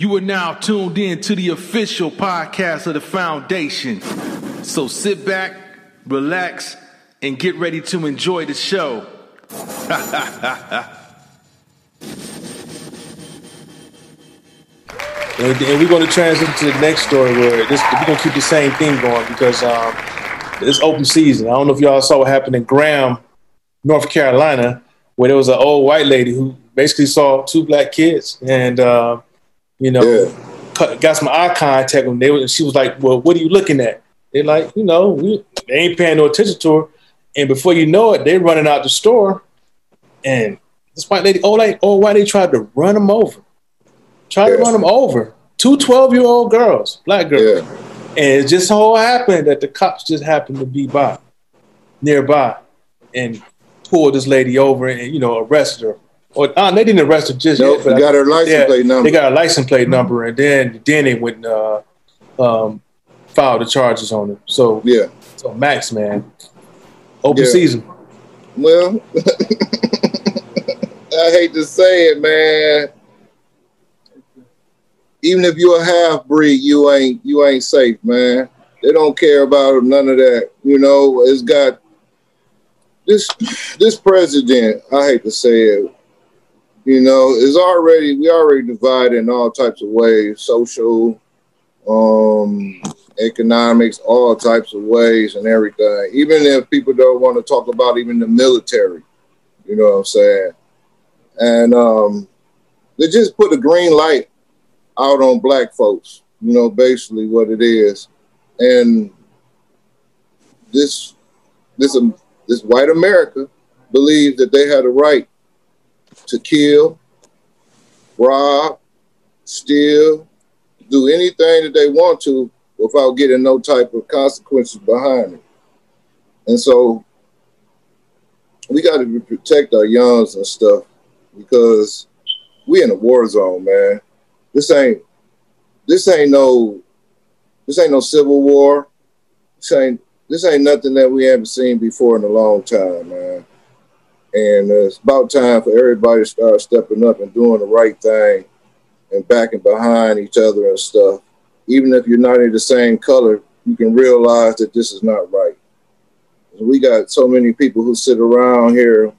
You are now tuned in to the official podcast of the foundation. So sit back, relax, and get ready to enjoy the show. And we're going to transition to the next story where we're going to keep the same thing going because it's open season. I don't know if y'all saw what happened in Graham, North Carolina, where there was an old white lady who basically saw two black kids and got some eye contact with them. She was like, well, what are you looking at? They're like, they ain't paying no attention to her. And before you know it, they're running out the store. And this white lady, old white lady tried to run them over. Two 12-year-old girls, black girls. Yeah. And it just so happened that the cops just happened to be nearby and pulled this lady over and, arrested her. They didn't arrest her just yet. They got her license plate number. They got her license plate number, and then they went and filed the charges on her. So, so Max, man, open season. Well, I hate to say it, man. Even if you're a half-breed, you ain't safe, man. They don't care about none of that. It's got this president, I hate to say it, we already divided in all types of ways, social, economics, all types of ways and everything. Even if people don't want to talk about even the military, you know what I'm saying? And they just put a green light out on black folks, basically what it is. And this white America believed that they had a right to kill, rob, steal, do anything that they want to without getting no type of consequences behind it. And so we got to protect our youngs and stuff because we in a war zone, man. This ain't no civil war. This ain't nothing that we haven't seen before in a long time, man. And it's about time for everybody to start stepping up and doing the right thing and backing behind each other and stuff. Even if you're not in the same color, you can realize that this is not right. We got so many people who sit around here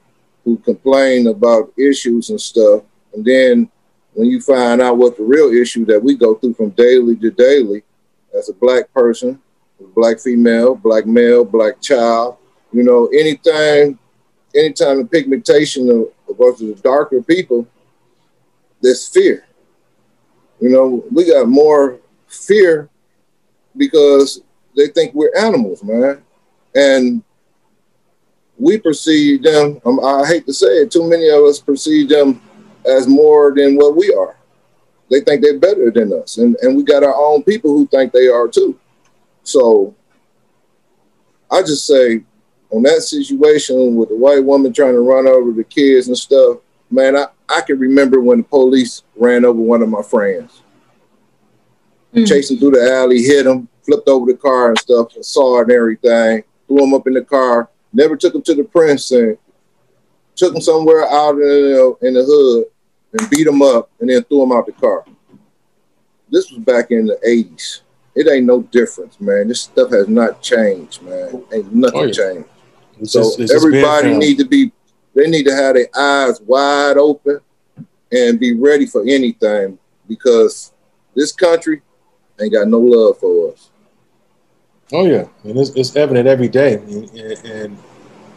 who complain about issues and stuff. And then when you find out what the real issue that we go through from daily to daily as a black person, black female, black male, black child, anytime the pigmentation of the darker people, there's fear. We got more fear because they think we're animals, man. And we perceive them, I hate to say it, too many of us perceive them as more than what we are. They think they're better than us. And we got our own people who think they are too. So I just say, on that situation with the white woman trying to run over the kids and stuff, man, I can remember when the police ran over one of my friends. Chased him through the alley, hit him, flipped over the car and stuff, and saw it and everything, threw him up in the car, never took him to the precinct, took him somewhere out in the hood and beat him up and then threw him out the car. This was back in the 80s. It ain't no difference, man. This stuff has not changed, man. Ain't nothing changed. So everybody need to have their eyes wide open and be ready for anything because this country ain't got no love for us. Oh yeah, and it's evident every day. And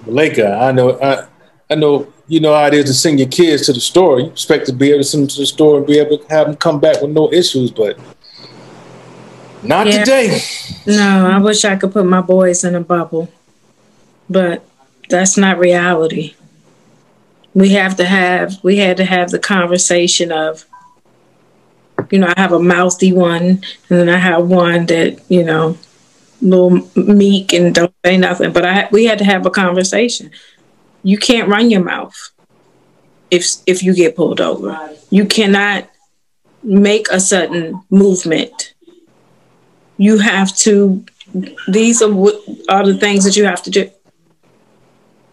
Malika, I know, how it is to send your kids to the store. You expect to be able to send them to the store and be able to have them come back with no issues, but not today. No, I wish I could put my boys in a bubble, but that's not reality. We had to have the conversation of, I have a mouthy one, and then I have one that, little meek and don't say nothing. But we had to have a conversation. You can't run your mouth if you get pulled over. You cannot make a sudden movement. You have to. These are what are the things that you have to do.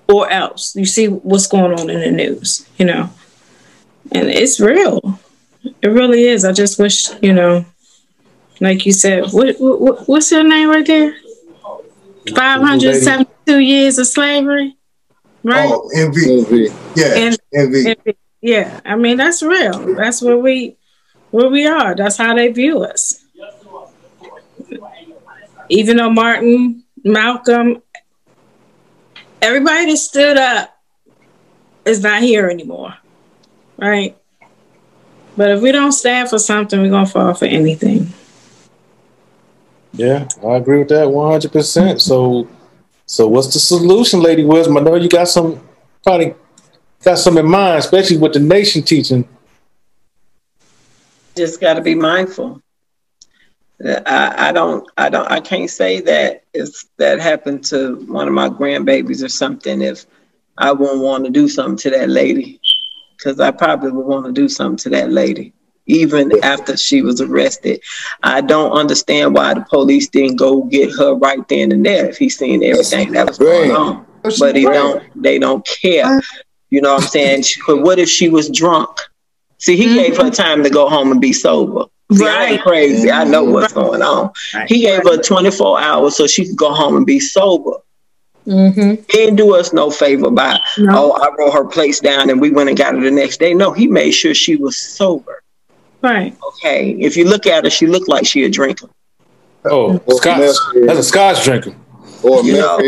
Or else. You see what's going on in the news, and it's real. It really is. I just wish, you know, like you said, what's her name right there? 572 years of slavery, right? Oh, NV. Yeah, NV. Yeah, I mean, that's real. That's where we are. That's how they view us. Even though Martin, Malcolm, everybody that stood up is not here anymore, right? But if we don't stand for something, we're going to fall for anything. Yeah, I agree with that 100%. So what's the solution, Lady Wisdom? I know you got some, probably got some in mind, especially with the nation teaching. Just got to be mindful. I can't say that if that happened to one of my grandbabies or something, if I wouldn't want to do something to that lady, because I probably would want to do something to that lady, even after she was arrested. I don't understand why the police didn't go get her right then and there if he's seen everything that was going on. But they don't care. You know what I'm saying? But what if she was drunk? See, he gave her time to go home and be sober. See, right. I ain't crazy. I know what's going on. Right. He gave her 24 hours so she could go home and be sober. Mm-hmm. He didn't do us no favor by, oh, I wrote her place down and we went and got her the next day. No, he made sure she was sober. Right. Okay. If you look at her, she looked like she a drinker. Oh, Scotch. That's a Scotch drinker. Or Meth.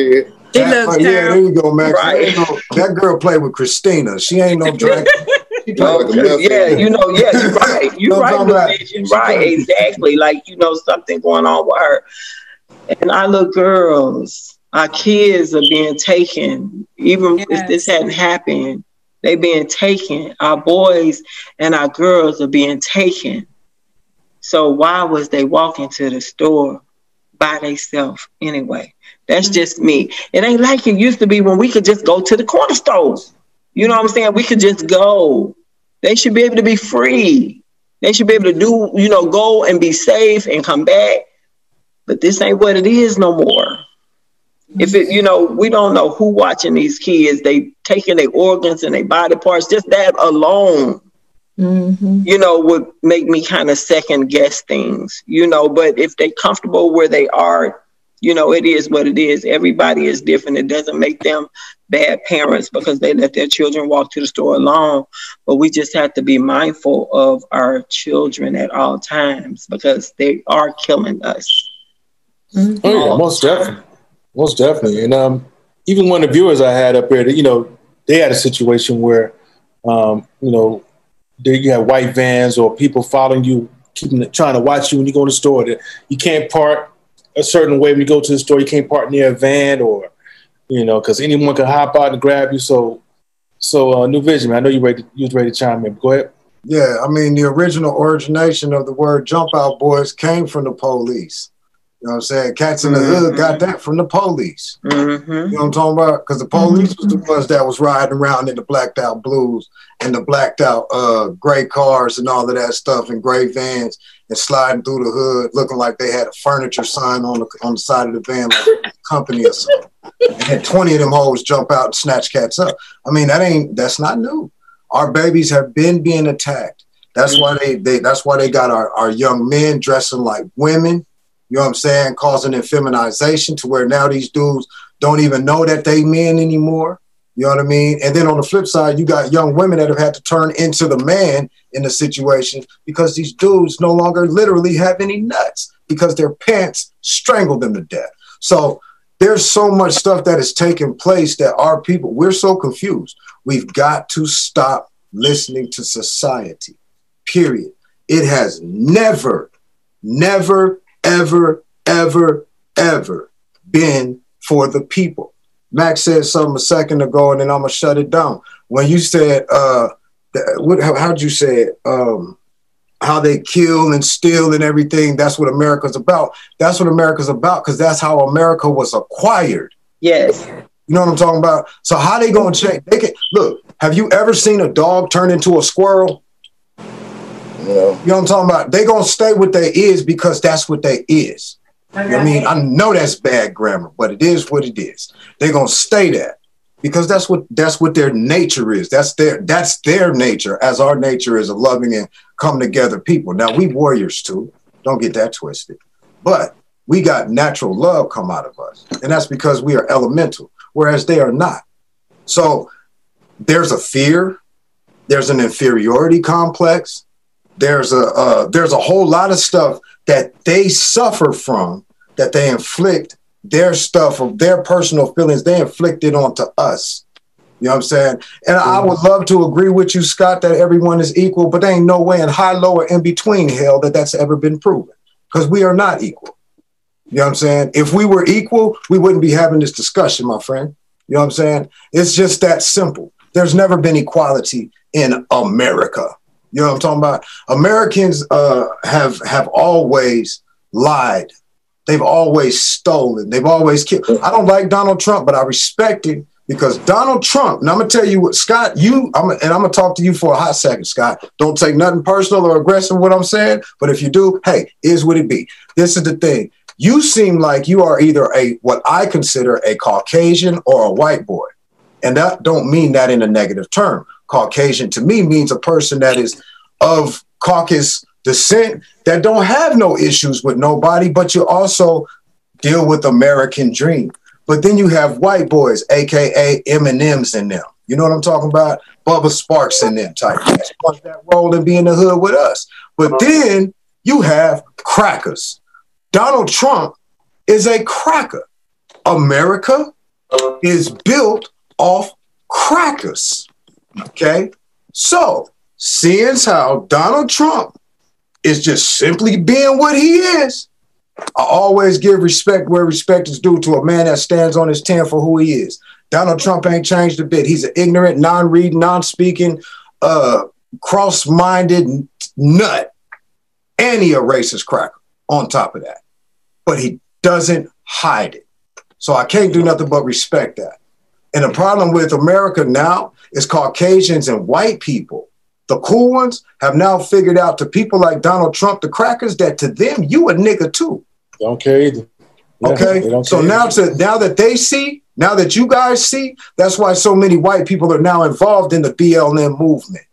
There you go, Max. Right. That girl played with Christina. She ain't no drinker. You're right. You're right. You're right. Exactly. Like, you know, something going on with her. And our little girls, our kids are being taken. Even if this hadn't happened, they being taken. Our boys and our girls are being taken. So why was they walking to the store by themselves anyway? That's just me. It ain't like it used to be when we could just go to the corner stores. You know what I'm saying? We could just go. They should be able to be free. They should be able to do, you know, go and be safe and come back. But this ain't what it is no more. If it, you know, we don't know who watching these kids. They taking their organs and their body parts. Just that alone, you know, would make me kind of second guess things, you know. But if they comfortable where they are, you know, it is what it is. Everybody is different. It doesn't make them bad parents because they let their children walk to the store alone. But we just have to be mindful of our children at all times because they are killing us. Oh, yeah, most definitely. Most definitely. And even one of the viewers I had up here, you know, they had a situation where, you know, you have white vans or people following you, trying to watch you when you go to the store. You can't park a certain way when you go to the store. You can't park near a van or, you know, because anyone can hop out and grab you. So New Vision, I know you was ready to chime in. Go ahead. Yeah, I mean, the origination of the word jump out boys came from the police. You know what I'm saying? Cats in the hood got that from the police. You know what I'm talking about? Because the police was the ones that was riding around in the blacked out blues and the blacked out gray cars and all of that stuff and gray vans and sliding through the hood looking like they had a furniture sign on the side of the van like a company or something. And then 20 of them hoes jump out and snatch cats up. I mean, that's not new. Our babies have been being attacked. That's why they got our young men dressing like women. You know what I'm saying? Causing feminization to where now these dudes don't even know that they men anymore. You know what I mean? And then on the flip side, you got young women that have had to turn into the man in the situation because these dudes no longer literally have any nuts because their pants strangled them to death. So there's so much stuff that is taking place that our people, we're so confused. We've got to stop listening to society, period. It has never, ever been for the people. Max said something a second ago, and then I'm going to shut it down. When you said, how'd you say it? How they kill and steal and everything, that's what America's about. That's what America's about, because that's how America was acquired. Yes. You know what I'm talking about? So how they going to change? Look, have you ever seen a dog turn into a squirrel? No. You know what I'm talking about? They gonna stay what they is because that's what they is. Okay. You know what I mean? I know that's bad grammar, but it is what it is. They gonna stay that because that's what their nature is. That's their nature, as our nature is of loving and come together people. Now, we warriors, too. Don't get that twisted. But we got natural love come out of us. And that's because we are elemental, whereas they are not. So there's a fear. There's an inferiority complex. There's a whole lot of stuff that they suffer from, that they inflict their stuff of their personal feelings. They inflict it onto us. You know what I'm saying? And I would love to agree with you, Scott, that everyone is equal, but there ain't no way in high, low, or in between hell that that's ever been proven, because we are not equal. You know what I'm saying? If we were equal, we wouldn't be having this discussion, my friend. You know what I'm saying? It's just that simple. There's never been equality in America. You know what I'm talking about? Americans have always lied. They've always stolen. They've always killed. I don't like Donald Trump, but I respect him. Because Donald Trump, and I'm going to tell you what, Scott, and I'm going to talk to you for a hot second, Scott. Don't take nothing personal or aggressive what I'm saying. But if you do, hey, is what it be. This is the thing. You seem like you are either what I consider a Caucasian or a white boy. And that don't mean that in a negative term. Caucasian to me means a person that is of Caucasian descent that don't have no issues with nobody, but you also deal with American dream. But then you have white boys, a.k.a. M&Ms in them. You know what I'm talking about? Bubba Sparks in them type. That's that role and be in the hood with us. But then you have crackers. Donald Trump is a cracker. America is built off crackers. Okay? So, seeing how Donald Trump is just simply being what he is, I always give respect where respect is due to a man that stands on his 10 for who he is. Donald Trump ain't changed a bit. He's an ignorant, non-reading, non-speaking, cross-minded nut. And he a racist cracker on top of that. But he doesn't hide it. So I can't do nothing but respect that. And the problem with America now is Caucasians and white people, the cool ones, have now figured out to people like Donald Trump, the crackers, that to them, you a nigga too. Don't care either. Okay. Yeah, don't care now either. Now that they see, now that you guys see, that's why so many white people are now involved in the BLM movement.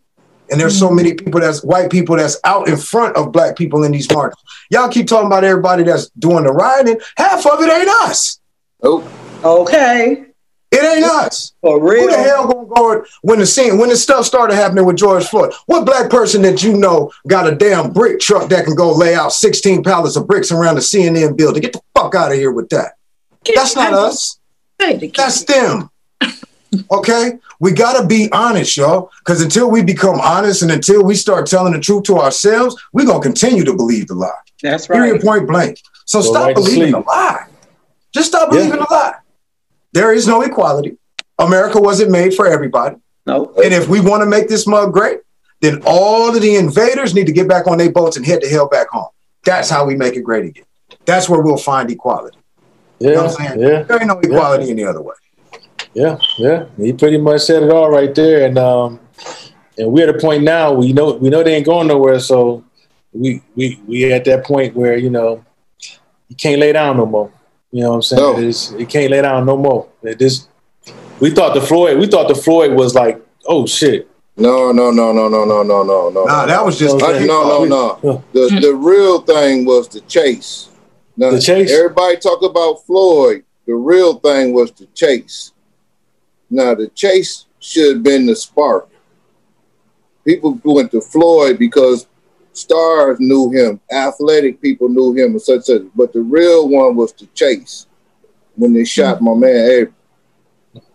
And there's so many people that's white people that's out in front of black people in these markets. Y'all keep talking about everybody that's doing the rioting. Half of it ain't us. Oh, okay. It ain't us. For real? Who the hell gonna go when the stuff started happening with George Floyd? What black person that you know got a damn brick truck that can go lay out 16 pallets of bricks around the CNN building? Get the fuck out of here with that. That's not us. That's them. Okay? We gotta be honest, y'all. Because until we become honest and until we start telling the truth to ourselves, we're gonna continue to believe the lie. That's right. Period, point blank. So stop believing the lie. Just stop believing the lie. There is no equality. America wasn't made for everybody. No. And if we want to make this mug great, then all of the invaders need to get back on their boats and head the hell back home. That's how we make it great again. That's where we'll find equality. Yeah, you know what I'm saying? Yeah, there ain't no equality any other way. Yeah, yeah. He pretty much said it all right there. And we're at a point now where we know they ain't going nowhere. So we at that point where, you know, you can't lay down no more. You know what I'm saying? No. It can't lay down no more. We thought the Floyd was like, oh shit. No. Nah, that was just no. The real thing was the chase. Now, the chase. Everybody talk about Floyd. The real thing was the chase. Now the chase should have been the spark. People went to Floyd because stars knew him, athletic people knew him, and such. But the real one was the chase when they shot my man Avery.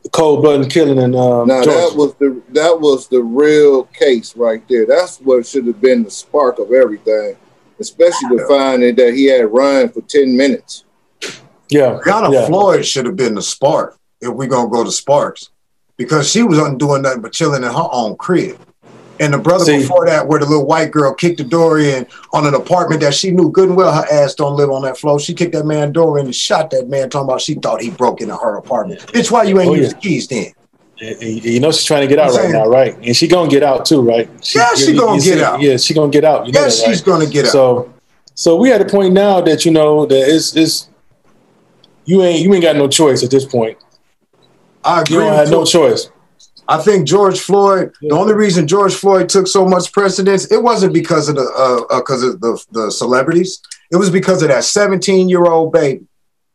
The cold-blooded killing in now Georgia. That was the real case right there. That's what should have been the spark of everything, especially to find that he had run for 10 minutes. Yeah, Floyd should have been the spark if we're gonna go to sparks, because she was doing nothing but chilling in her own crib. And the brother before that, where the little white girl kicked the door in on an apartment that she knew good and well her ass don't live on that floor. She kicked that man door in and shot that man, talking about she thought he broke into her apartment. Bitch, why you ain't use the keys then? And you know she's trying to get out right now, right? And she gonna get out too, right? She's gonna get out. Yeah, she's gonna get out. Gonna get out. So we at a point now that you know that it's you ain't got no choice at this point. I agree. You don't have no choice. I think George Floyd, the only reason George Floyd took so much precedence, it wasn't because of the celebrities. It was because of that 17-year-old baby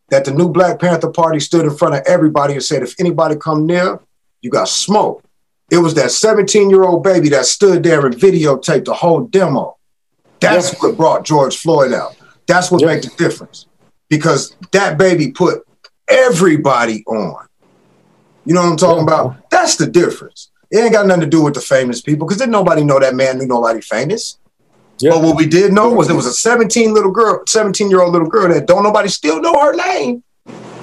that the new Black Panther Party stood in front of everybody and said, if anybody come near, you got smoked. It was that 17-year-old baby that stood there and videotaped the whole demo. That's what brought George Floyd out. That's what made the difference, because that baby put everybody on. You know what I'm talking about? That's the difference. It ain't got nothing to do with the famous people, because didn't nobody know that man knew nobody famous. Yeah. But what we did know was there was a 17-year-old little girl that don't nobody still know her name.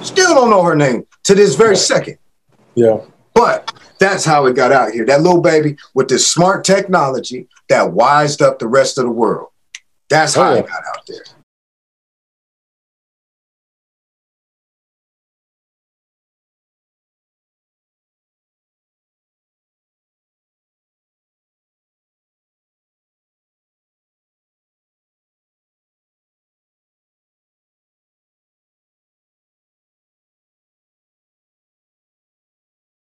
Still don't know her name to this very second. Yeah. But that's how it got out here. That little baby with this smart technology that wised up the rest of the world. That's how it got out there.